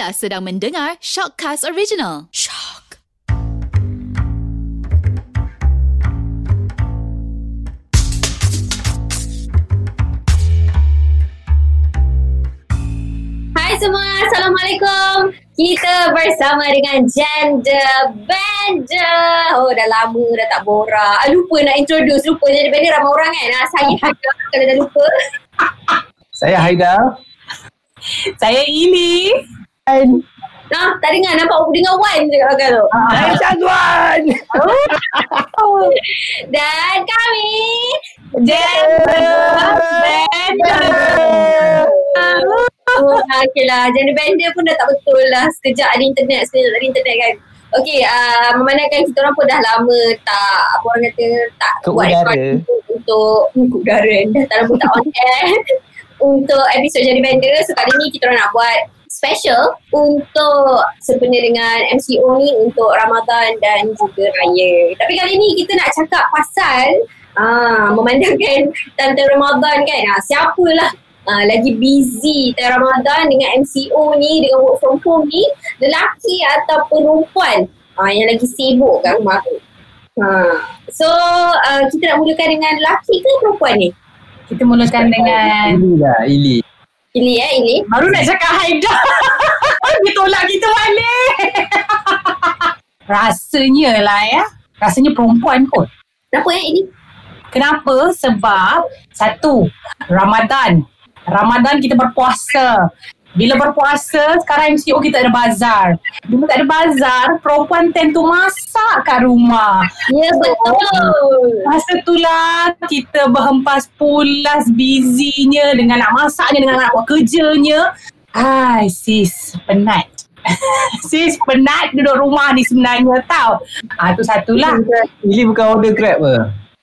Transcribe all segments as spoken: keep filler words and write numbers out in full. Anda sedang mendengar Shockcast Original. Shock. Hai semua, Assalamualaikum. Kita bersama dengan Gender Bender. Oh, dah lama dah tak borak. Ah, lupa nak introduce. Lupa Gender Bender ramai orang kan. Ah, saya Haida kalau dah lupa. Saya Haida. Saya ini Wan. Nah, tak dengar. Nampak dengar Wan je kat belakang tu. Saya Syazwan. Dan kami Gender Bender. Oh, okay lah. Gender Bender pun dah tak betul lah. Sekejap ada internet, sekejap ada internet kan. Okay, uh, memandangkan kita orang pun dah lama tak, apa orang kata, tak ke buat record untuk udara. Dah tak lama tak on air. Untuk episod Gender Bender, so kali ni kita nak buat special untuk sempena dengan M C O ni, untuk Ramadan dan juga Raya. Tapi kali ni kita nak cakap pasal aa, memandangkan tentang Ramadan kan. Ha, siapalah aa, lagi busy tentang Ramadan dengan M C O ni, dengan work from home ni, lelaki atau perempuan aa, yang lagi sibuk kat rumah tu. Ha. So aa, kita nak mulakan dengan lelaki ke perempuan ni? Kita mulakan dengan Ili lah, Ili. Ili eh, Ili. Baru nak cakap Haida. Dia tolak kita balik. Rasanya lah ya. Rasanya perempuan kot. Kenapa eh, Ili? Kenapa? Sebab satu, Ramadan. Ramadan kita berpuasa. Bila berpuasa, sekarang M C O kita ada bazar. Bila tak ada bazar, perempuan tend to masak kat rumah. Ya, yeah, betul. Masa itulah kita berhempas pulas busynya dengan nak masaknya, dengan nak buat kerjanya. Hai sis, penat. Sis, penat duduk rumah ni sebenarnya tau. Ah, tu satulah. Ili bukan order Grab ke?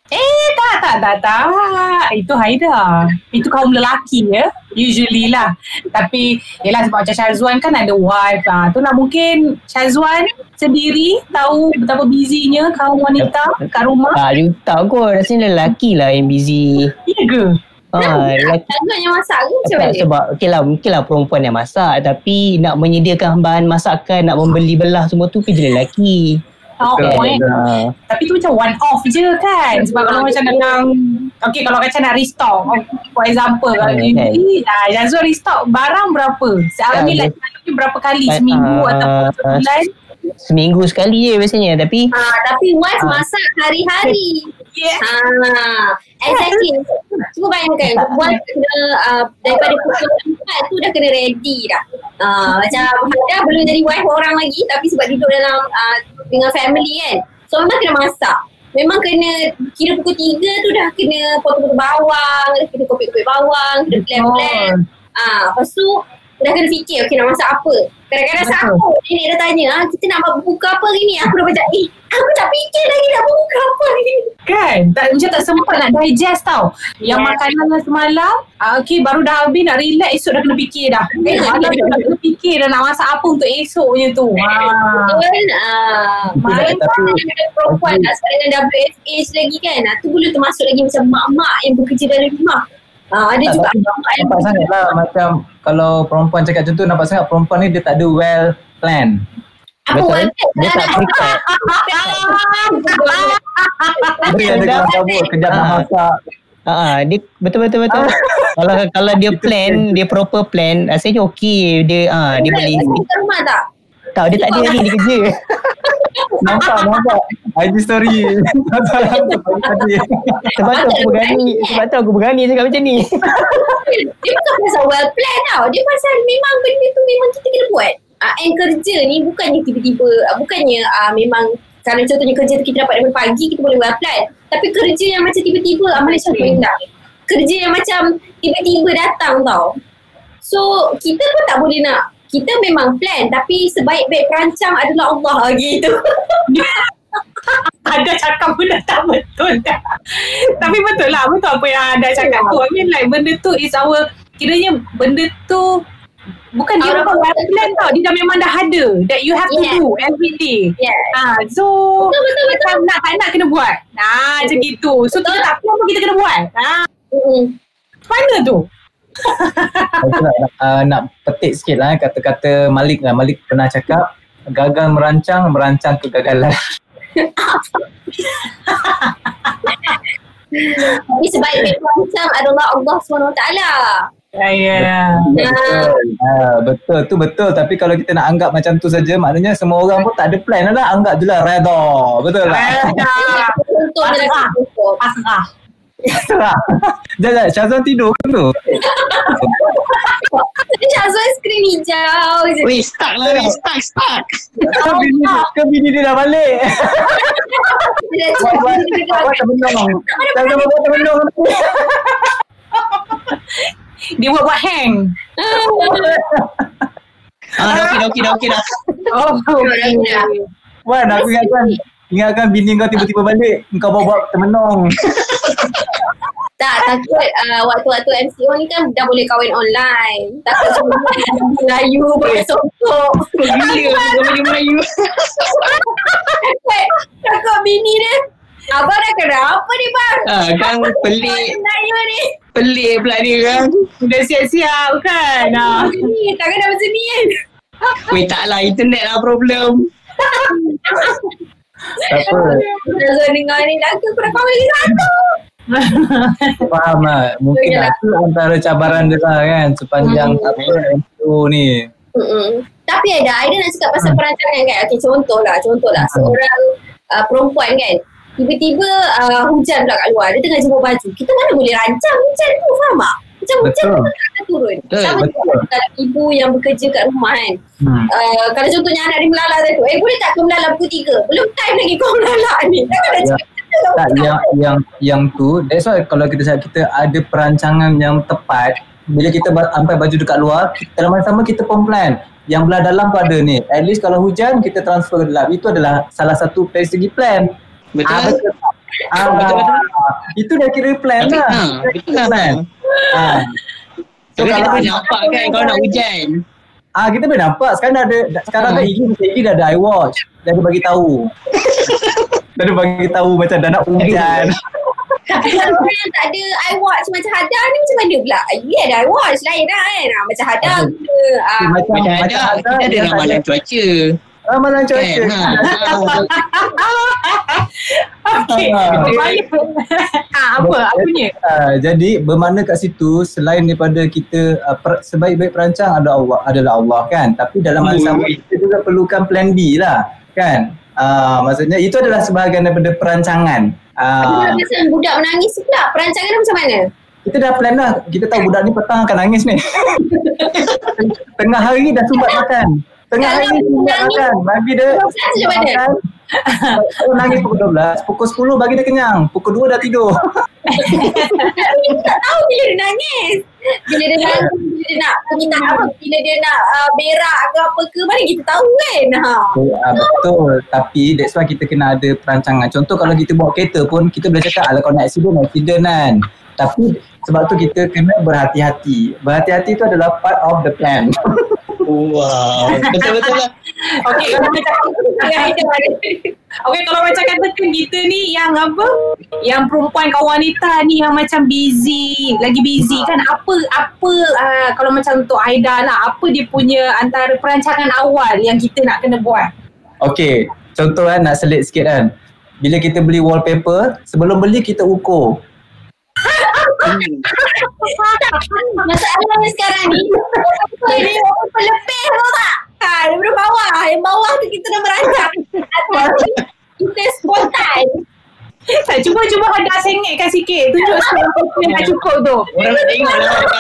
Eh, tak, tak, tak, tak. Itu Haida. Itu kaum lelaki ya. Usually lah. Tapi, yelah sebab macam Syazwan kan ada wife lah. Itulah mungkin Syazwan sendiri tahu betapa busynya kaum wanita kat rumah. Tak juga kot. Rasanya lelaki lah yang busy. Iya ke? Ah, lelaki. Syazwan yang masak ke macam mana? Sebab, okey lah, mungkin lah perempuan yang masak. Tapi nak menyediakan bahan masakan, nak membeli belah semua tu kerja lelaki. Oh, okay. Nah. Tapi tu macam one off je kan. Sebab kalau macam nak, okay, kalau macam nak restock, for example, kalau okay. Ni Yazul restock barang berapa sekarang ni, lagi berapa kali seminggu uh, atau sebulan? Seminggu sekali je biasanya. Tapi ha, tapi once ha. Masak hari-hari. Yeah. Ha, exactly. Cuba bayangkan once kena uh, daripada pukul empat tu dah kena ready dah. Uh, macam Haida belum jadi wife orang lagi, tapi sebab duduk dalam uh, dengan family kan, so memang kena masak. Memang kena, kira pukul tiga tu dah kena potong-potong bawang, dah kena kopik-kopik bawang, kena plan-plan. Ah, lepas tu dah kena fikir, okay, nak masak apa. Kadang-kadang sahur, nenek dah tanya, ah, kita nak buka apa hari ni? Aku dah macam, eh, aku tak fikir lagi nak buka apa hari ni. Kan, tak, macam tak sempat nak digest tau. Yang yeah. Makanan semalam, ah, okay, baru dah habis nak relax, esok dah kena fikir dah. Eh, malam dah kena fikir dah nak masak apa untuk esoknya tu. Betul. Malam kan, perempuan nak sekarang dengan W F H lagi kan. Tu boleh termasuk lagi macam mak-mak yang bekerja dalam rumah. Ha, ada tak juga nampak, nampak sangat lah macam kalau perempuan cakap macam tu, nampak sangat perempuan ni dia tak ada well plan. Apa well plan? Dia tak prepare. Dia ada gelang kabut, kejap nak masak. Haa, dia betul-betul betul. Kalau kalau dia plan, dia proper plan, rasanya okey. Dia ah dia boleh. Dia kat rumah tak? Tak, dia tak ada hari dia kerja. Nampak, nampak. I G story. Sebab tu aku berani, sebab tu aku berani cakap macam ni. Dia bukan pasal well plan tau. Dia pasal memang benda tu memang kita kena buat. Uh, and kerja ni bukannya tiba-tiba, uh, bukannya uh, memang kalau contohnya kerja tu kita dapat daripada pagi, kita boleh well plan. Tapi kerja yang macam tiba-tiba, amalnya macam mana? Kerja yang macam tiba-tiba datang tau. So, kita pun tak boleh nak. Kita memang plan, tapi sebaik-baik perancang adalah Allah gitu. Ada cakap pun dah tak betul dah. Tapi betul lah, betul apa yang ada cakap tu. I mean like benda tu is our, kiranya benda tu bukan dia bukan well plan tau. Dia dah memang dah ada that you have to yeah. do every day. Yeah. Ha, so betul, betul, betul. Tak nak, tak nak kena buat. Ha, macam gitu. So betul. Kita tak apa kita kena buat. Ha. Mm-hmm. Mana tu? Nak, uh, nak petik sikit lah kata-kata Malik lah. Malik pernah cakap, gagal merancang, merancang kegagalan. Ini sebaik-baik merancang adalah Allah subhanahu wa taala. Ya, ya. Betul, tu betul. Tapi kalau kita nak anggap macam tu saja, maknanya semua orang pun tak ada plan lah. Anggap je lah redha. Betul lah. Redha. Pasrah. Pasrah. Pasrah. Jangan, Syazwan tidur kan tu? Syazwan skrin hijau je. Weh, stuck lah. Weh, stuck, stuck. Ke bini dia dah balik. Awak terbenung. Awak terbenung. Dia buat-buat hang. Ah, okey, okey, okey dah. Oh, okey dah. Wan, aku ingatkan, ingatkan bini kau tiba-tiba balik. Kau buat-buat termenung. Tak, takut uh, waktu-waktu M C O ni kan dah boleh kahwin online. Takut semua Melayu pakai songkok. Gila, bini Melayu. Takut bini dia. Abang dah kena apa ni bang? Ah, kan pelik. Pelik pula ni kan. Dah siap-siap kan? Ah. Tak kena macam ni kan? Weh taklah, internet lah problem. Tak apa. Kalau dengar ni, aku kurang kahwin lagi satu. Faham lah. Mungkin itu antara cabaran dia lah kan. Sepanjang apa M C O ni. Tapi ada, Aida nak cakap pasal perancangan kan? Okay, contohlah. Contohlah seorang perempuan kan? Tiba-tiba uh, hujan pula kat luar. Dia tengah jemur baju. Kita mana boleh rancang hujan tu, faham tak? Macam hujan tu tak akan turun. Betul. Sama juga ibu yang bekerja kat rumah kan. Hmm. Uh, kalau contohnya anak dia melalak tu, eh boleh tak kau melalak pukul tiga? Belum time lagi kau melalak ni. Takkan dah cakap. Tak, yang, yang, yang tu, that's why kalau kita kita ada perancangan yang tepat, bila kita sampai baju dekat luar, dalam masa sama kita pun plan. Yang belah dalam pun ada ni. At least kalau hujan, kita transfer ke dalam. Itu adalah salah satu dari segi plan. Betul. Ah, betul. Ah, betul, betul. Itu dah kira plan betul, lah. Ha, betul lah kan. Ha. So, so kalau kita nampak kan kalau nak hujan. Ah, kita boleh nampak. Sekarang dah ada sekarang dah hmm. Igi dah ada iWatch. Dah ada bagi tahu. Dah ada bagi tahu macam dah nak hujan. Tapi kalau orang tak ada iWatch macam Hadar ni macam mana pula? Dia ada iWatch lain dah kan. Macam Hadar ke. Ah, macam Hadar kita ada ramalan cuaca. Ramalan cuaca. Okay, berbalik ah, apa, apa ni? Uh, jadi bermakna kat situ selain daripada kita uh, per, sebaik-baik perancang ada Allah, adalah Allah kan. Tapi dalam masa sama kita juga perlukan plan B lah kan. Uh, maksudnya itu adalah sebahagian daripada perancangan. Uh, Tapi budak menangis pula, perancangan dia macam mana? Kita dah plan lah, kita tahu budak ni petang akan nangis ni. Tengah hari dah sumbat makan. Tengah hari dah sumbat makan. Bagi dia sumbat makan. Aku nangis pukul dua belas, pukul sepuluh bagi dia kenyang, pukul dua dah tidur. Tapi dia tak tahu bila dia nangis. Bila dia nangis, bila dia nak minta apa, bila dia nak uh, berak ke apa ke, mana kita tahu kan. Ha. Ya, betul, tapi that's why kita kena ada perancangan. Contoh kalau kita bawa kereta pun, kita boleh cakap kalau nak accident, accident kan. Tapi sebab tu kita kena berhati-hati. Berhati-hati tu adalah part of the plan. Wow, betul-betul lah. Okay, kalau macam okay, kalau macam katakan kita ni yang apa, yang perempuan kaum wanita ni yang macam busy, lagi busy kan. Apa, apa uh, kalau macam untuk Aida lah, apa dia punya antara perancangan awal yang kita nak kena buat? Okay, contoh kan nak selit sikit kan. Bila kita beli wallpaper, sebelum beli kita ukur. Masalahnya sekarang ni ini apa lebih tu tak? Ha, daripada bawah. Yang bawah tu kita dah merancang. Kita spontan. Tak, cuba-cuba ada sengitkan sikit. Tunjuk seorang yang cukup tu. Orang tak tengok lah.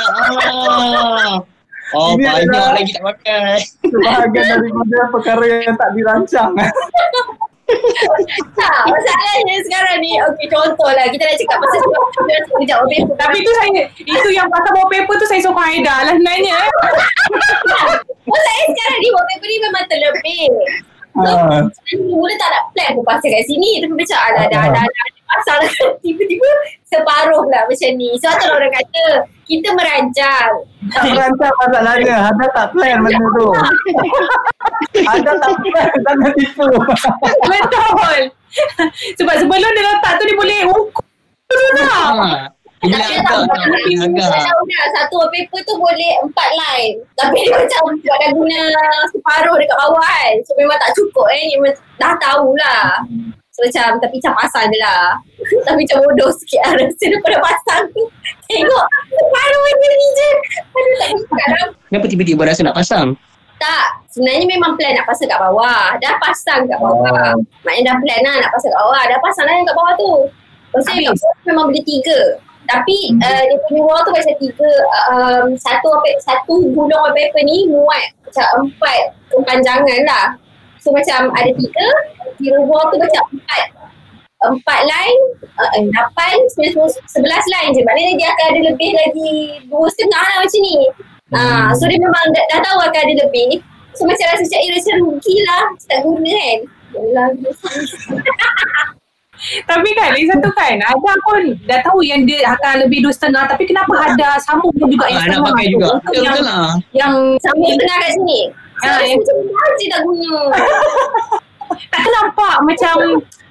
Oh, banyak lagi tak makan. Sebahagian daripada perkara yang tak dirancang. Tak, masalahnya sekarang ni okey, contohlah kita nak cakap pasal sekejap wallpaper. Tapi tu saya, itu yang pasal wallpaper tu saya sokong Aida lah sebenarnya. Masalahnya sekarang ni wallpaper ni memang terlebih. So, uh. mula tak nak plan pun pasal kat sini. Tapi macam alah dah dah dah pasal tiba-tiba separuh lah macam ni. So, atau orang kata kita merancang. Tak merancang masalahnya. Ada tak plan benda tu. Ada tak plan. Jangan tipu. Betul. Sebab sebelum dia letak tu dia boleh ukur tu tak. Tak kira tak buat satu paper tu boleh empat line. Tapi dia macam buat dah guna separuh dekat bawah kan. So memang tak cukup eh. Dia dah tahulah. So macam tapi macam pasang je lah. Tapi macam bodoh sikit lah rasa daripada pasang tu. Tengok separuh je ni je. Aduh tak boleh. Kenapa tiba-tiba rasa nak pasang? Tak, sebenarnya memang plan nak pasang kat bawah. Dah pasang kat bawah. Oh. Maknanya dah plan lah nak pasang kat bawah. Dah pasang lah kat bawah tu. Maksudnya memang beli tiga. Tapi hmm. uh, dia punya wall tu macam tiga, um, satu satu gulung wall paper ni muat macam empat kepanjangan lah. So macam ada tiga, kira wall tu macam empat, empat line, uh, lapan, sembilan, sebelas line je. Maknanya dia akan ada lebih lagi dua setengah lah macam ni. Ah, so dia memang dah, dah tahu akan ada lebih. So macam rasa macam eh rasa rugi lah, tak guna kan. Yalah. Tapi kan lagi satu kan, ada pun dah tahu yang dia akan lebih dua setengah. Tapi kenapa ada sambung juga yang setengah nak pakai juga. Betul lah. Yang sambung setengah kat sini. Ha, yang macam tak guna. Tak nampak macam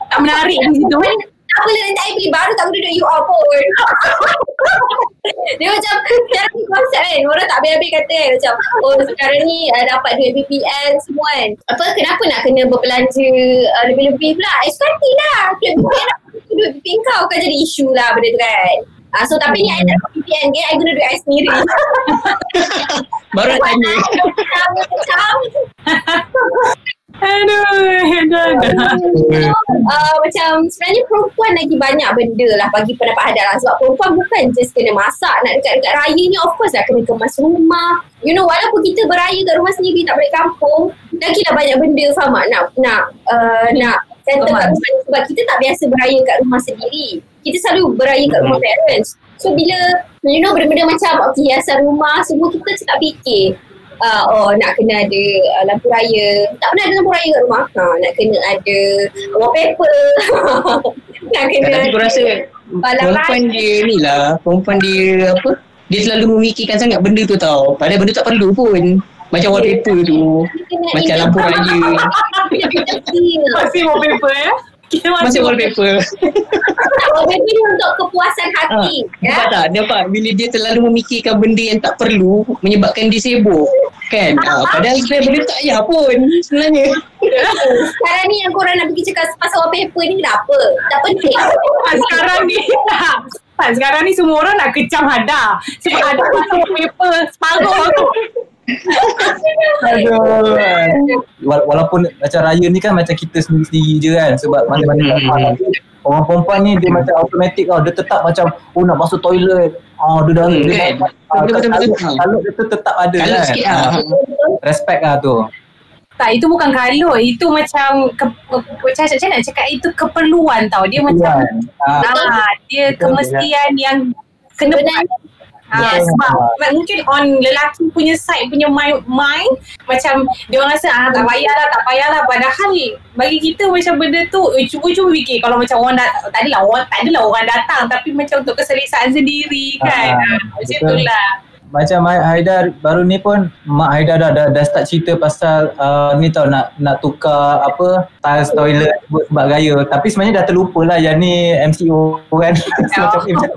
tak menarik di situ kan. Apa lah nanti I beli baru tak boleh duduk U R pun. Dia macam, sekarang ni konsep kan, orang tak habis-habis kata kan macam oh sekarang ni uh, dapat duit V P N semua kan. Apa, kenapa nak kena berbelanja uh, lebih-lebih pula? Eh suka hati lah, duit V P N lah, duit V P N kau kan jadi isu lah benda tu kan. Uh, so tapi ni I tak dapat V P N kan, I guna duit I sendiri. Baru nak tanya. Macam Aduh, aduh, aduh. Uh, macam sebenarnya perempuan lagi banyak benda lah bagi pendapat Hadar lah. Sebab perempuan bukan just kena masak. Nak dekat-dekat raya ni of course lah kena kemas rumah. You know, walaupun kita beraya kat rumah sendiri, tak balik kampung, lagi dah banyak benda faham tak? Nak, nak, uh, nak settle kat rumah. Sebab kita tak biasa beraya kat rumah sendiri. Kita selalu beraya kat rumah parents. So bila, you know, benda-benda macam hiasan rumah, semua kita tak fikir. Uh, oh nak kena ada uh, lampu raya. Tak pernah ada lampu raya kat rumah. Ha, nak kena ada wallpaper. Nak kena ya, tapi aku rasa perempuan dia ni lah, perempuan dia apa, dia selalu memikirkan sangat benda tu tau. Padahal benda tu tak perlu pun. Macam wallpaper tu, macam ini. Lampu raya. Masih wallpaper eh? Kita masih wallpaper. Wallpaper ni untuk kepuasan hati. Ha, ya? Nampak tak? Nampak? Bila dia terlalu memikirkan benda yang tak perlu, menyebabkan dia sibuk. Kan? Ha, padahal sebenarnya benda tak payah pun sebenarnya. Sekarang ni yang korang nak pergi cakap pasal wallpaper ni kenapa? Tak penting. Sekarang ni tak. Sekarang ni semua orang nak kecam Hada. Sebab Hada pasal wallpaper separuh tu. Aduh. Walaupun macam raya ni kan macam kita sendiri-sendiri je kan. Sebab mana-mana orang perempuan ni dia macam automatik tau. Dia tetap macam oh nak masuk toilet, oh dia dah dia kalau dia tu tetap ada kan. Respect lah tu. Tak, itu bukan kalut. Itu macam ke, macam macam nak cakap itu keperluan tau. Dia macam ah dia kemestian yang kena. Ha, sebab yeah. mungkin on lelaki punya side punya mind, mind macam dia orang rasa ah tak payahlah tak payahlah padahal bagi kita macam benda tu eh, cuba-cuba fikir kalau macam orang dat- tak adalah orang tak adalah orang datang tapi macam untuk keselesaan sendiri kan. Ha, macam itulah. Macam Haidar baru ni pun mak Haidar dah dah, dah start cerita pasal uh, ni tau nak nak tukar apa tiles toilet sebab gaya tapi sebenarnya dah terlupalah yang ni M C O kan. So, oh. macam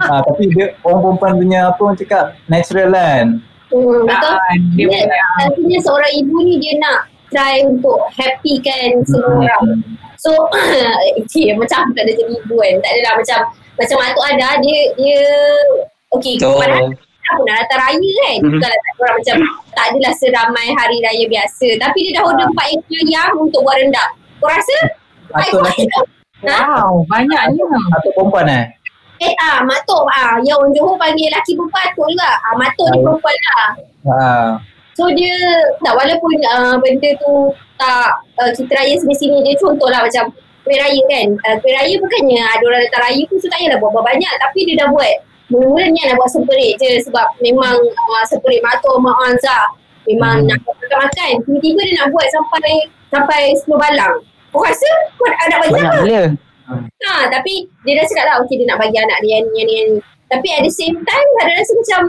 Ah, tapi dia orang perempuan punya apa orang cakap natural kan. Hmm, betul. Ah, dia, dia artinya seorang ibu ni dia nak try untuk happy kan semua orang. So dia macam tak ada jadi ibu kan. Tak adalah macam macam atuk ada dia dia okey so, kepada aku nak datang raya kan. Mm-hmm. Bukanlah tak orang macam tak adalah seramai hari raya biasa tapi dia dah order empat ekor ayam untuk buat rendang. Kau rasa? Atuk lelaki. Wow, banyaknya. Atuk perempuan eh. Eh ah mak tok ah yang orang Johor panggil lelaki perempuan atuk juga. Ah mak tok ni perempuan lah. Ha. So dia tak walaupun uh, benda tu tak uh, kita raya sini-sini dia contohlah macam kuih raya kan. Uh, kuih raya bukannya ada orang datang raya pun so tak payahlah buat banyak tapi dia dah buat. Mula-mula ni nak buat separate je sebab memang uh, separate mak tok mak Anza memang hmm. nak makan-makan. Tiba-tiba dia nak buat sampai sampai sepuluh balang. Kau rasa kau ada banyak tak? Ha, tapi dia dah cakap lah okey dia nak bagi anak dia ni ni ni tapi at the same time ada rasa macam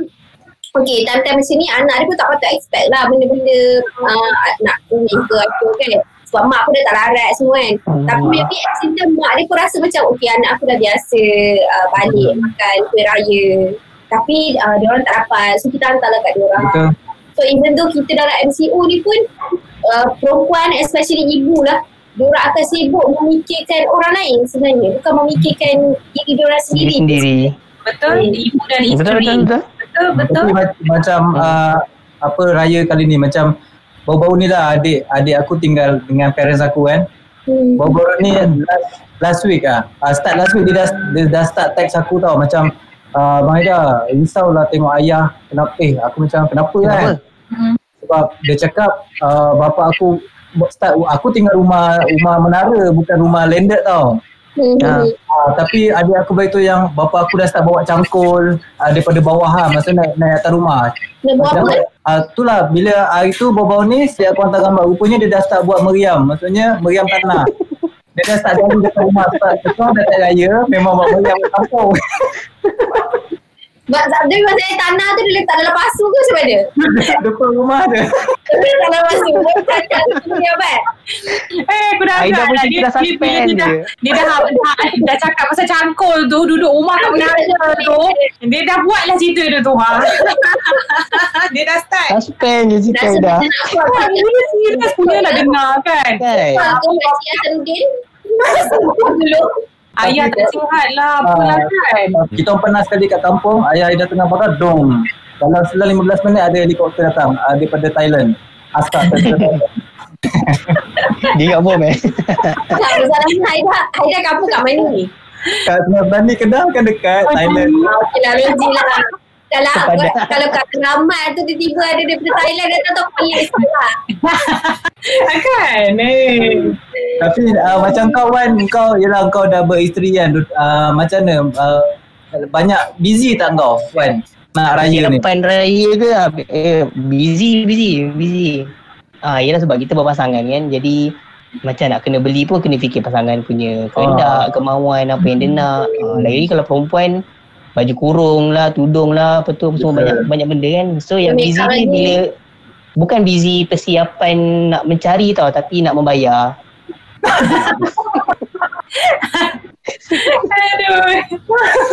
okey time-time macam ni anak dia pun tak patut expect lah benda-benda uh, nak kuih ke apa kan sebab mak aku dah tak larat semua kan. Hmm. Tapi maybe accident mak dia pun rasa macam okey anak aku dah biasa uh, balik hmm. makan kuih raya. Tapi uh, diorang tak dapat, so kita hantarlah kat diorang. Betul. So even though kita dalam M C O ni pun uh, perempuan especially ibu lah, diorang akan sibuk memikirkan orang lain sebenarnya, bukan memikirkan diri diorang sendiri. Sendiri. Betul, ibu dan isteri. Betul, betul, betul. Betul, betul. Betul macam uh, apa raya kali ni macam baru-baru ni lah adik, adik aku tinggal dengan parents aku kan. Hmm. Baru-baru ni last, last week ah, uh, start last week dia dah, dia dah start text aku tau macam uh, Bang Aida, risau lah tengok ayah kenapa, eh aku macam kenapa, kenapa? kan. Hmm. Sebab dia cakap uh, bapa aku start, aku tinggal rumah rumah menara bukan rumah landed tau. Hmm. Uh, uh, tapi adik aku begitu yang bapa aku dah start bawa cangkul uh, daripada bawah lah, masa naik, naik atas rumah. Uh, itulah bila hari tu baru-baru ni saya aku hantar gambar, rupanya dia dah start buat meriam, maksudnya meriam tanah. Dia dah start dari dekat rumah, start ketua dah tak raya memang buat meriam kampung. Sebab dia maksudnya tanah tu dia letak dalam pasu ke macam mana? Depan rumah dia. Dia tak dalam pasu, dia tak dalam meriam. Eh aku dah agak lah dia, dia, dia, dia, dia dah, dah, dah cakap pasal cangkul tu, duduk rumah kat menara tu. Dia dah buat lah cerita dia tu ha. Dia dah start. Suspend je cerita dah. Dia serius punya nak dengar kan. Aku macam Hasanuddin. Ayah tak sihat lah, apalah kan. Kita pernah sekali kat kampung, ayah Aida tengah bakar dong. Dalam selang lima belas minit ada helikopter datang daripada Thailand. Askar Thailand. Dia kat bom eh. Tak masalahnya Aida, Aida kampung kat mana ni? Kat Bandar Kedah kan dekat Thailand. Okey lah, logik lah. Kalau kalau kat Ramai tu tiba-tiba ada daripada Thailand datang tak pelik lah. Kan? Eh. Tapi uh, macam kau kan, kau yelah kau dah beristeri kan. Uh, macam mana? Uh, banyak busy tak kau kan? Nak raya ni. Depan raya ke? Eh, busy, busy, busy. Ah, yelah sebab kita berpasangan kan. Jadi macam nak kena beli pun kena fikir pasangan punya kehendak, oh. kemauan, apa yang dia nak. Uh, lagi kalau perempuan baju kurung lah, tudung lah, apa tu semua banyak banyak benda kan. So yang busy ni bila bukan busy persiapan nak mencari tau, tapi nak membayar. Aduh.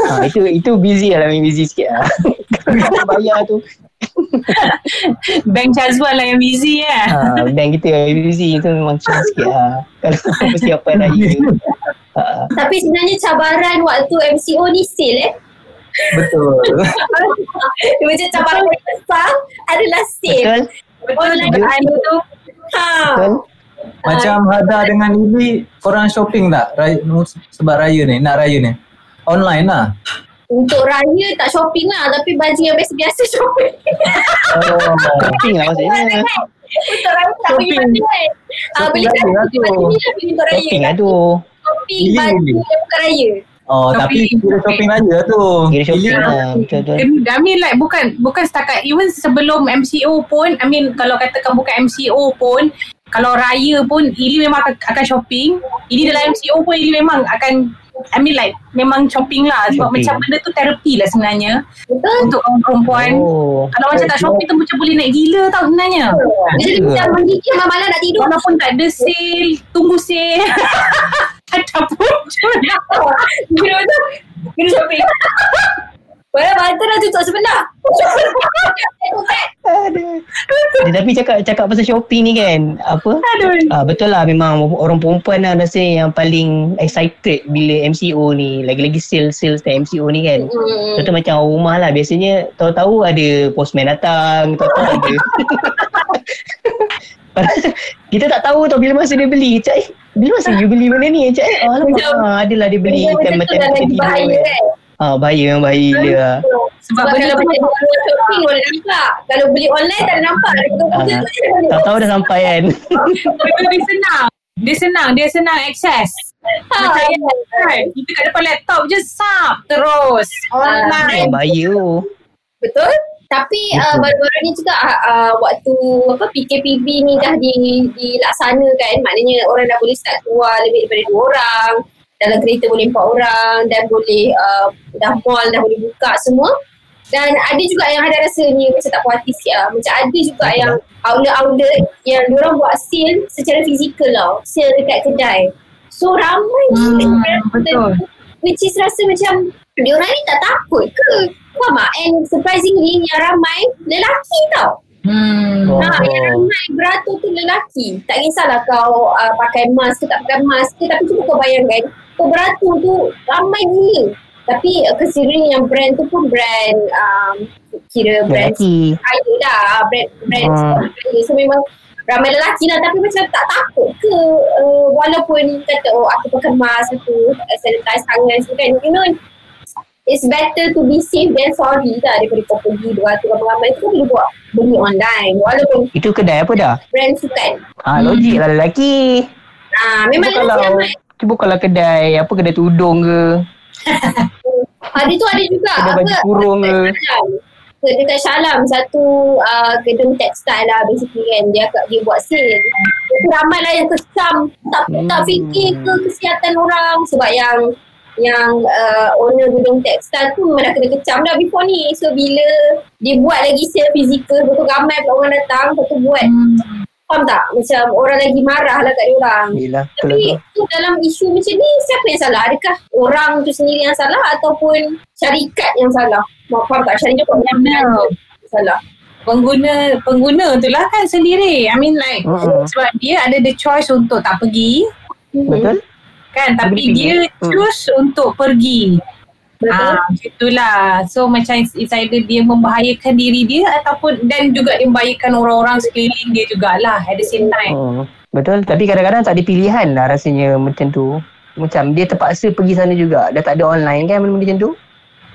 Ha, itu itu busy lah, main busy sikit lah. Bayar tu. Bank Chazwan lah yang busy ya. Ha, bank kita yang busy tu memang chill sikit lah. Kalau persiapan raya. Ha. Tapi sebenarnya cabaran waktu M C O ni sale eh. Betul. Dia macam cabaran besar adalah sale. Betul. Betul tu. Ha. Betul. Macam Hada dengan Ibi, korang shopping tak raya, sebab raya ni, nak raya ni? Online lah. Untuk raya tak shopping lah, tapi baju yang biasa-biasa shopping. Oh, shopping lah maksudnya. Untuk raya tak beli baju kan. Uh, beli baju ni lah beli untuk raya. Shopping aduh. Shopping baju yang bukan raya. Oh shopping. Tapi kira shopping aja tu. Kira shopping lah. I mean like bukan bukan setakat even sebelum M C O pun, I mean kalau katakan bukan M C O pun, kalau raya pun Ili memang akan, akan shopping. Ili dalam M C O pun Ili memang akan, I mean like memang shopping lah sebab shopping. Macam benda tu terapi lah sebenarnya. Betul. Untuk orang perempuan. Oh. Kalau macam tak shopping tu macam boleh naik gila tau sebenarnya. Jadi macam menggigil malam-malam nak tidur. Walaupun tak ada sale, tunggu sale. Tak pun macam mana. Kena tu, kena shopping. Wala banter dah tutup sebelah. Aduh. Tapi cakap cakap pasal shopping ni kan, apa? Ah, betul lah memang orang perempuan lah rasa yang paling excited bila M C O ni. Lagi-lagi sale-sale time M C O ni kan. Contoh mm. macam orang rumah lah biasanya tahu-tahu ada postman datang, tahu-tahu ada. Kita tak tahu tau bila masa dia beli. Cak, eh, bila masa you beli benda ni? Cak, eh, alamak, ah, adalah dia beli kan macam tadi. Ah, bahaya memang bahaya dia lah. Sebab, Sebab kalau beli shopping boleh nampak. Kalau beli online tak ada nampak. Tak tahu dah sampai kan. Dia senang. Dia senang. Dia senang akses. Macam kan. Kita kat depan laptop je sap terus. Online. Bahaya tu. Betul? Tapi uh, baru-baru ni juga uh, waktu apa P K P B ni dah di, dilaksanakan. Maknanya orang dah boleh start keluar lebih daripada dua orang. Dalam kereta boleh empat orang dan boleh uh, dah mall dah boleh buka semua. Dan ada juga yang ada rasa ni macam tak puas hati sikit lah. Macam ada juga yang outlet-outlet yang diorang buat sale secara fizikal lah. Sale dekat kedai. So ramai hmm, betul. Which is rasa macam diorang ni tak takut ke? Faham tak? And surprisingly yang ramai lelaki tau. Hmm. Ha, yang ramai beratur tu lelaki. Tak kisahlah kau uh, pakai mask ke tak pakai mask ke, tapi cuba kau bayangkan kau beratur tu ramai gila. Tapi uh, considering yang brand tu pun brand um, kira brand lelaki kaya lah, brand, brand hmm. kaya. So memang ramai lelaki lah, tapi macam tak takut ke uh, walaupun kata oh aku pakai mask, aku uh, sanitize tangan kan, you know. It's better to be safe than sorry dah, daripada kau pergi dua ratus ramai-ramai tu boleh buat beli online walaupun itu kedai apa dah? Brand sukan. Ha, logik lah lelaki. Ha, memang cuba lelaki ramai. Cuba kalau kedai, apa kedai tudung ke? Hari tu ada juga. Kedai baju kurung ke? Dekat Syalam satu uh, gedung textile lah basically kan, dia agak dia buat sale. Itu ramai lah yang kesam tak, hmm. tak fikir ke kesihatan orang sebab yang yang uh, owner gedung textile tu memang dah kena kecam dah before ni. So bila dia buat lagi sale fizikal, betul ramai pula orang datang, betul buat hmm. faham tak? Macam orang lagi marah lah kat diorang. Yelah, tapi tu dalam isu macam ni siapa yang salah? Adakah orang tu sendiri yang salah ataupun syarikat yang salah? Faham tak? Syarikat yang salah, pengguna pengguna tu lah kan sendiri. I mean like uh-huh. sebab dia ada the choice untuk tak pergi. Betul kan, tapi dia choose hmm. untuk pergi. Ah, itulah. So macam it's either dia membahayakan diri dia ataupun dan juga dia membahayakan orang-orang sekeliling dia jugalah at the same time. Hmm. Betul, tapi kadang-kadang tak ada pilihan lah rasanya macam tu. Macam dia terpaksa pergi sana juga. Dah tak ada online kan benda macam tu?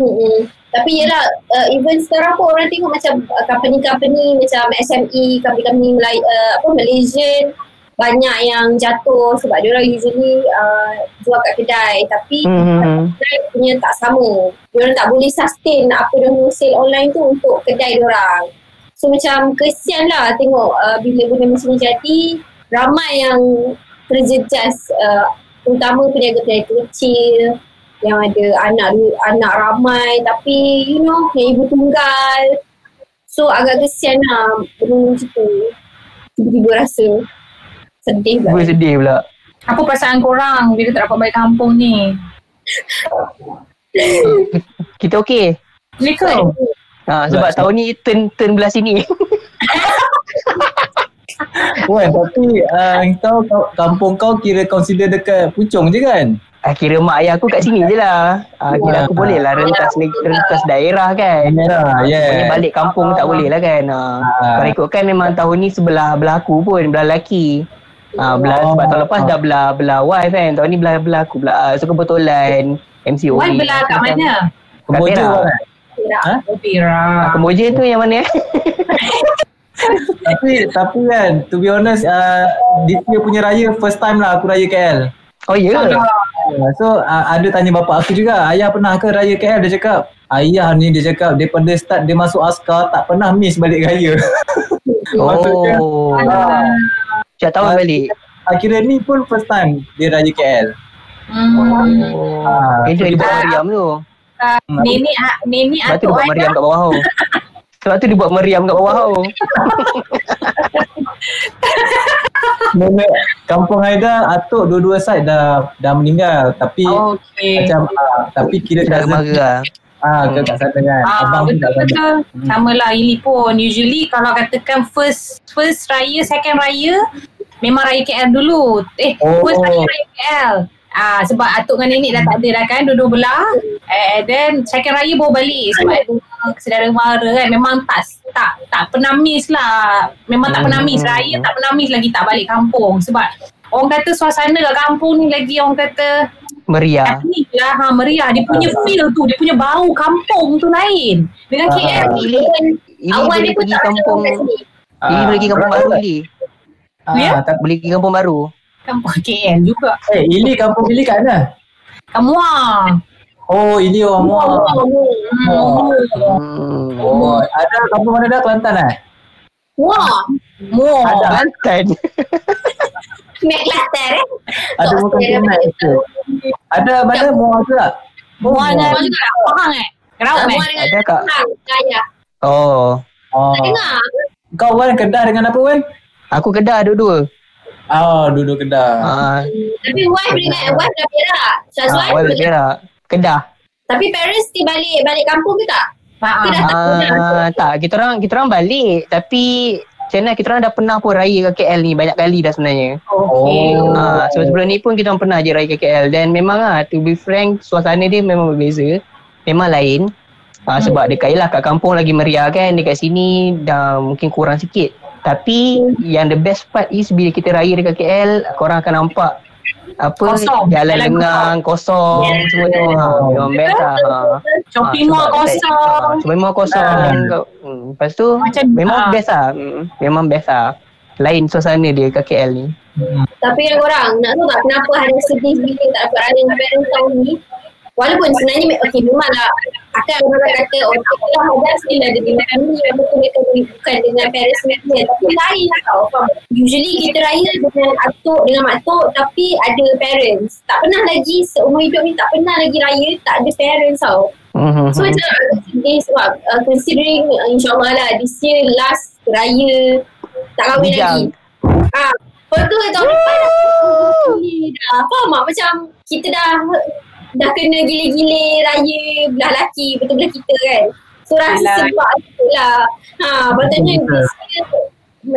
Hmm. Tapi yelah, uh, even sekarang pun orang tengok macam uh, company-company macam S M E, company-company Melayu, uh, apa Malaysian banyak yang jatuh sebab diorang usually uh, jual kat kedai tapi mm-hmm. kedai punya tak sama. Diorang tak boleh sustain apa diorang sale online tu untuk kedai diorang. So macam kesian lah tengok uh, bila benda macam ni jadi ramai yang terjejas, uh, terutama peniaga-peniaga kecil yang ada anak anak ramai tapi you know yang ibu tunggal. So agak kesian lah benda macam tu. Tiba-tiba rasa sedih pula. Gue sedih pula. Apa perasaan korang bila tak dapat balik kampung ni? Kita okey? Boleh ke? Ha, sebab tahun ni turn, turn belah sini. Wah, tapi uh, kau, kampung kau kira consider dekat Puchong je kan? Ah, kira mak ayah aku kat sini je lah. Ah, kira aku boleh lah rentas, rentas daerah kan. Daerah, yeah. Balik kampung tak boleh lah kan. Ah, kalau ikutkan memang tahun ni sebelah belah aku pun, belah lelaki. Ah, belah oh, sebab tahun lepas dah belah belah wife kan. Tahun ni belah belah aku belah uh, so kebetulan M C O. Wife belah kat mana? Kemboja kan? Ha? Kemboja. Kemboja tu yang mana? tapi tapi kan to be honest uh, this year punya raya first time lah aku raya K L. Oh ya. Yeah. So uh, ada tanya bapa aku juga, ayah pernah ke raya K L? Dia cakap ayah ni dia cakap daripada start dia masuk askar tak pernah miss balik raya. Oh. Maksudnya, uh, Setiap tahun uh, balik. Akhirnya ni pun first time dia raya K L. Hmm. Oh. Ha, itu dia buat meriam tu. Uh, nenek nenek atuk buat meriam kat bawah tu. Sebab tu dia buat meriam kat bawah tu. Nenek kampung Haida atuk dua-dua side dah dah meninggal tapi oh, okay. macam uh, tapi kira dah marah. Ah, hmm. kat sana kan. Ah, abang betul betul. Hmm. Sama lah ini pun. Usually kalau katakan first first raya, second raya memang raya K L dulu. Eh, oh. first raya raya K L. Ah, sebab atuk dengan nenek dah tak ada dah kan, dua-dua belah. And then second raya baru balik sebab ada saudara mara kan. Memang tak tak tak pernah miss lah. Memang tak pernah miss raya, tak pernah miss lagi tak balik kampung sebab orang kata suasana kat kampung ni lagi orang kata meriah. Ni lah, ha, meriah. Dia punya feel tu, dia punya bau kampung tu lain. Dengan K L ni, awal dia pun tak kampung. Ini boleh pergi kampung baru ni. Ya? Boleh pergi kampung baru. Kampung K L juga. Eh, hey, Ili kampung Ili kat mana? Kamuar. Oh, Ili orang Muar. Oh. Hmm. Oh, ada kampung mana dah? Kelantan eh? Muar. Muar. Ada Kelantan. Mek Kelantan eh? Ada muka Kelantan. Ada mana Muar tu tak? Muar dah. Muar dah. Pahang eh? Kerawang eh? Ada kat Kedah. Oh. Oh. Dengar. Kau Wan Kedah dengan apa Wan? Aku Kedah dua-dua. Oh, dua-dua Kedah. Uh, Tapi wife dengan wife dah Perak. Sazwan dah Perak. Kedah. Tapi parents dia balik balik kampung ke tak? Ha. Uh, tak, kita orang kita orang balik tapi channel kita orang dah pernah pun raya ke K L ni banyak kali dah sebenarnya. Okey. Ah, sebelum ni pun kita orang pernah je raya ke K L dan memang ah to be frank suasana dia memang berbeza. Memang lain. Ah, sebab hmm. dekat ialah kat kampung lagi meriah kan, dekat sini dah mungkin kurang sikit. Tapi hmm. yang the best part is bila kita raya dekat K L, korang akan nampak apa kosong. Jalan lengang kosong, yeah. Semua tu ha memang best ah. Shopping mall kosong, shopping mall kosong. Lepas tu macam, memang uh. best ah. Memang best ah. Lain suasana dia kat K L ni. Hmm. Tapi yang orang nak tahu tak kenapa hari sedih bila tak dapat raya parents tahun ni? Walaupun sebenarnya okey memanglah akan orang kata orang oh, ada still ada di kami apa tu mereka bukan dengan parents dia tapi lain tau. Usually kita raya dengan atuk dengan mak tok tapi ada parents. Tak pernah lagi seumur hidup ni tak pernah lagi raya tak ada parents tau. Mm-hmm. So macam this sebab uh, considering uh, insyaAllah lah this year last raya tak kahwin lagi. Ah, betul tahun depan dah apa mak macam kita dah dah kena gila-gila raya belah laki betul-betul kita kan so rasa Alah. sebab tu lah ha, patutnya this year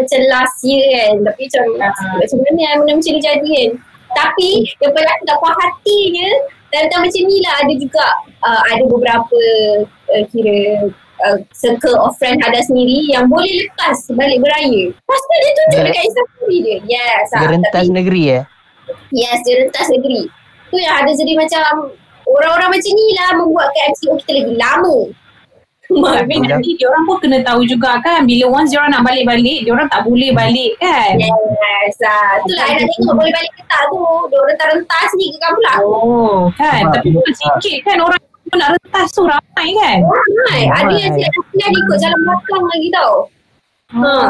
macam last year kan tapi macam uh. macam mana benda macam ni jadi kan tapi yang paling aku tak puas hatinya tentang macam ni lah ada juga uh, ada beberapa uh, kira uh, circle of friend ada sendiri yang boleh lepas balik beraya pasal dia tunjuk Ber- dekat Instagram dia yes dia ha, rentas tapi, negeri eh yes dia rentas negeri tu yang ada jadi macam orang-orang macam ni lah membuatkan M C O kita lagi lama. Tapi nanti diorang pun kena tahu juga kan bila once diorang nak balik-balik diorang tak boleh balik kan. Yes lah. Itulah I nak tengok boleh balik ke tak tu. Diorang rentas-rentas ni ke kan pula. Oh kan. Tapi bukan sikit kan orang pun nak rentas tu ramai kan. Ramai. Ada yang silap-silap ikut jalan belakang lagi tau. Hmm.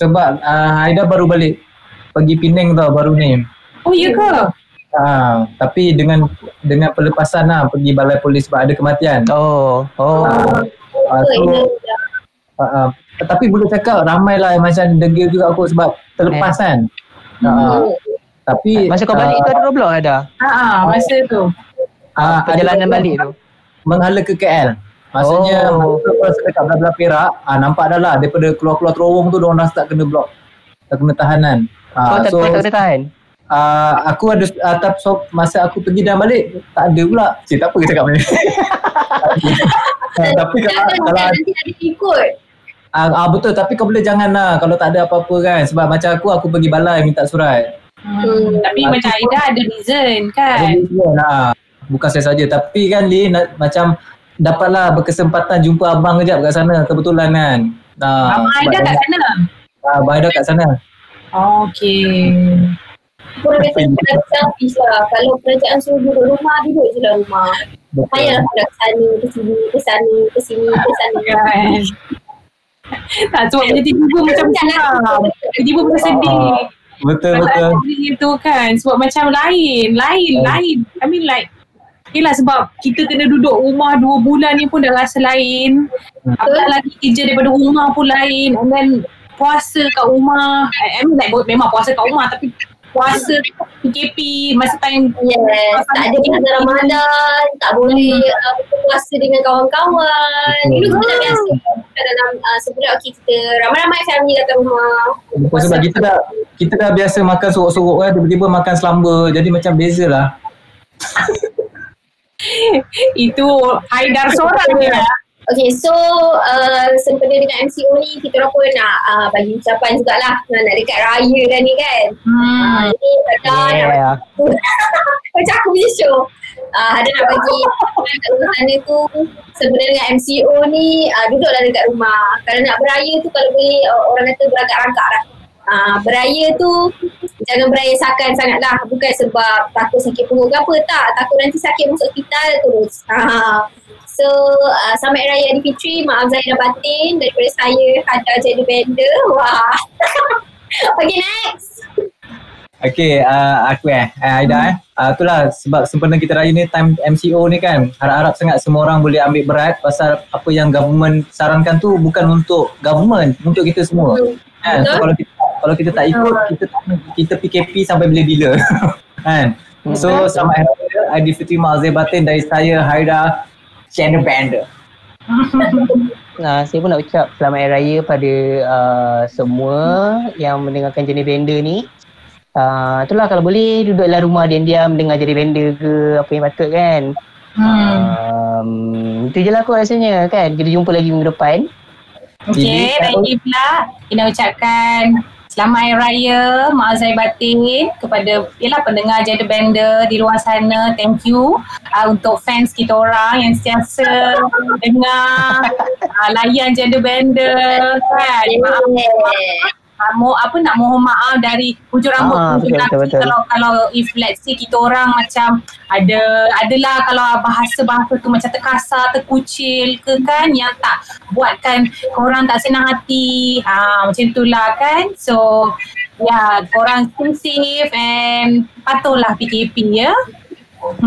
Sebab uh, Aida baru balik pergi Penang tau baru ni. Oh iya ke? Ah, tapi dengan dengan pelepasan lah pergi balai polis sebab ada kematian. Oh, oh. Ah, ah, so, ah, ah. Tapi boleh cakap ramailah macam degil juga aku sebab terlepas kan. Ah, ah. Tapi masa kau balik ah, tu ada roadblock ada. Ha ah, ah, masa tu. Ah, perjalanan balik tu menghala ke K L. Maksudnya oh. masa dekat belah-belah Perak, ah nampak dah lah daripada keluar-keluar terowong tu diorang dah start kena blok. Dah kena tahanan. Ah, kau so, tak kena tahan. Uh, aku ada uh, tap shop masa aku pergi dan balik tak ada pula. Cik tak apa kita cakap macam ni. Tapi kalau kalau nanti ada ikut. Ah uh, uh, betul tapi kau boleh janganlah kalau tak ada apa-apa kan sebab macam aku aku pergi balai minta surat. Hmm, tapi uh, macam Aida ada reason kan. Ada reason lah. Bukan saya saja tapi kan Li nak, macam dapatlah berkesempatan jumpa abang kejap kat sana kebetulan kan. Nah, abang Aida kat sana. Ah abang Aida kat sana. Oh, okey. Kurang biasa kita selfish lah. Kalau kerajaan suruh duduk rumah, duduk je lah rumah. Payahlah nak ke sana, ke sini, ke sana, ke sini, ke sana. Tak sebab dia tiba-tiba macam senang. Tiba-tiba macam sedih. Betul-betul. Itu kan sebab macam lain, lain, lain. I mean like, yelah sebab kita kena duduk rumah dua bulan ni pun dah rasa lain. Apatah lagi kerja daripada rumah pun lain. And then puasa kat rumah. I mean like memang puasa kat rumah tapi puasa P K P masa time yes, tak ada puasa Ramadan tak boleh uh, puasa dengan kawan-kawan dulu kita dah biasa kita dalam uh, sebulan okay, kita ramai-ramai family datang rumah puasa sebab kita dah kita dah biasa makan sorok-sorok kan tiba-tiba makan selamba jadi macam bezalah itu Haidar sorang je lah. Okay, so uh, sempena dengan M C O ni kita orang pun nak uh, bagi ucapan jugalah nak, nak dekat raya dah ni kan hmm. uh, ni ada yeah. nak macam aku punya show uh, ada nak bagi kat sana tu sempena dengan M C O ni uh, duduklah dekat rumah kalau nak beraya tu kalau boleh uh, orang kata berangkat-angkat lah uh, beraya tu jangan beraya sakan sangat lah bukan sebab takut sakit perut ke apa tak takut nanti sakit masuk hospital terus uh. So, uh, selamat Raya Aidilfitri, maaf zahir dan batin daripada saya, Haidar Gender Bender. Wah. Okay, next. Okay, uh, aku eh, Aida eh. Uh, itulah sebab sempena kita raya ni time M C O ni kan. Harap-harap sangat semua orang boleh ambil berat pasal apa yang government sarankan tu bukan untuk government, untuk kita semua. Kan? So, kalau kita kalau kita tak ikut, kita kita P K P sampai bila-bila. Kan? So sama ada Aidilfitri Ma'azir Batin dari saya Haida Gender Bender. Nah, saya pun nak ucap selamat hari raya pada uh, semua yang mendengarkan Gender Bender ni. Uh, itulah kalau boleh duduklah rumah diam-diam dengar Gender Bender ke apa yang patut kan. Hmm. Um, itu je lah aku rasanya kan. Kita jumpa lagi minggu depan. Okay, baik ni pula kita ucapkan selamat hari raya, maaf saya batin kepada ialah pendengar Gender Bender di luar sana. Thank you uh, untuk fans kita orang yang sentiasa dengar uh, layan Gender Bender kan. Maaf, maaf, maaf apa nak mohon maaf dari hujung rambut ah, betul, betul, betul. kalau kalau if let's say kita orang macam ada adalah kalau bahasa-bahasa tu macam terkasar, terkucil ke kan yang tak buatkan korang tak senang hati, ha, macam itulah kan. So ya yeah, korang stay safe and patuhlah P K P ya.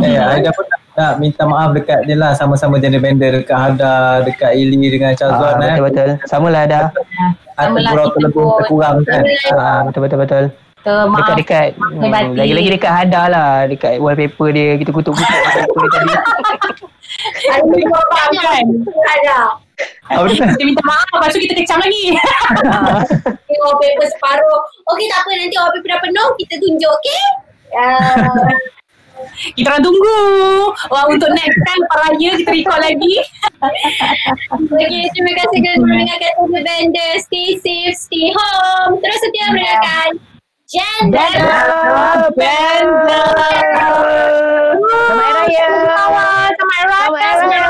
Ya, Aida pun nak minta maaf dekat dia lah, sama-sama Gender Bender dekat Hada, dekat Ili dengan Chazuan ah, betul-betul, eh. Samalah Hada atau gurau terlebih terkurang kan. Betul-betul-betul dekat-dekat hmm, lagi-lagi dekat Hada lah, dekat wallpaper dia kita kutuk-kutuk wallpaper tadi. Aku faham kan Hada. Kita minta maaf, lepas tu kita kecam lagi. Ini wallpaper separuh. Okey tak apa, nanti wallpaper dah penuh kita tunjuk okey. Uh, kita orang tunggu. Wah, untuk next time paraya kita record lagi. Okey, terima kasih kerana mendengarkan Gender Bender. Stay safe, stay home. Terus setia mendengarkan Gender Bender. Selamat Raya. Selamat Raya. Selamat Raya.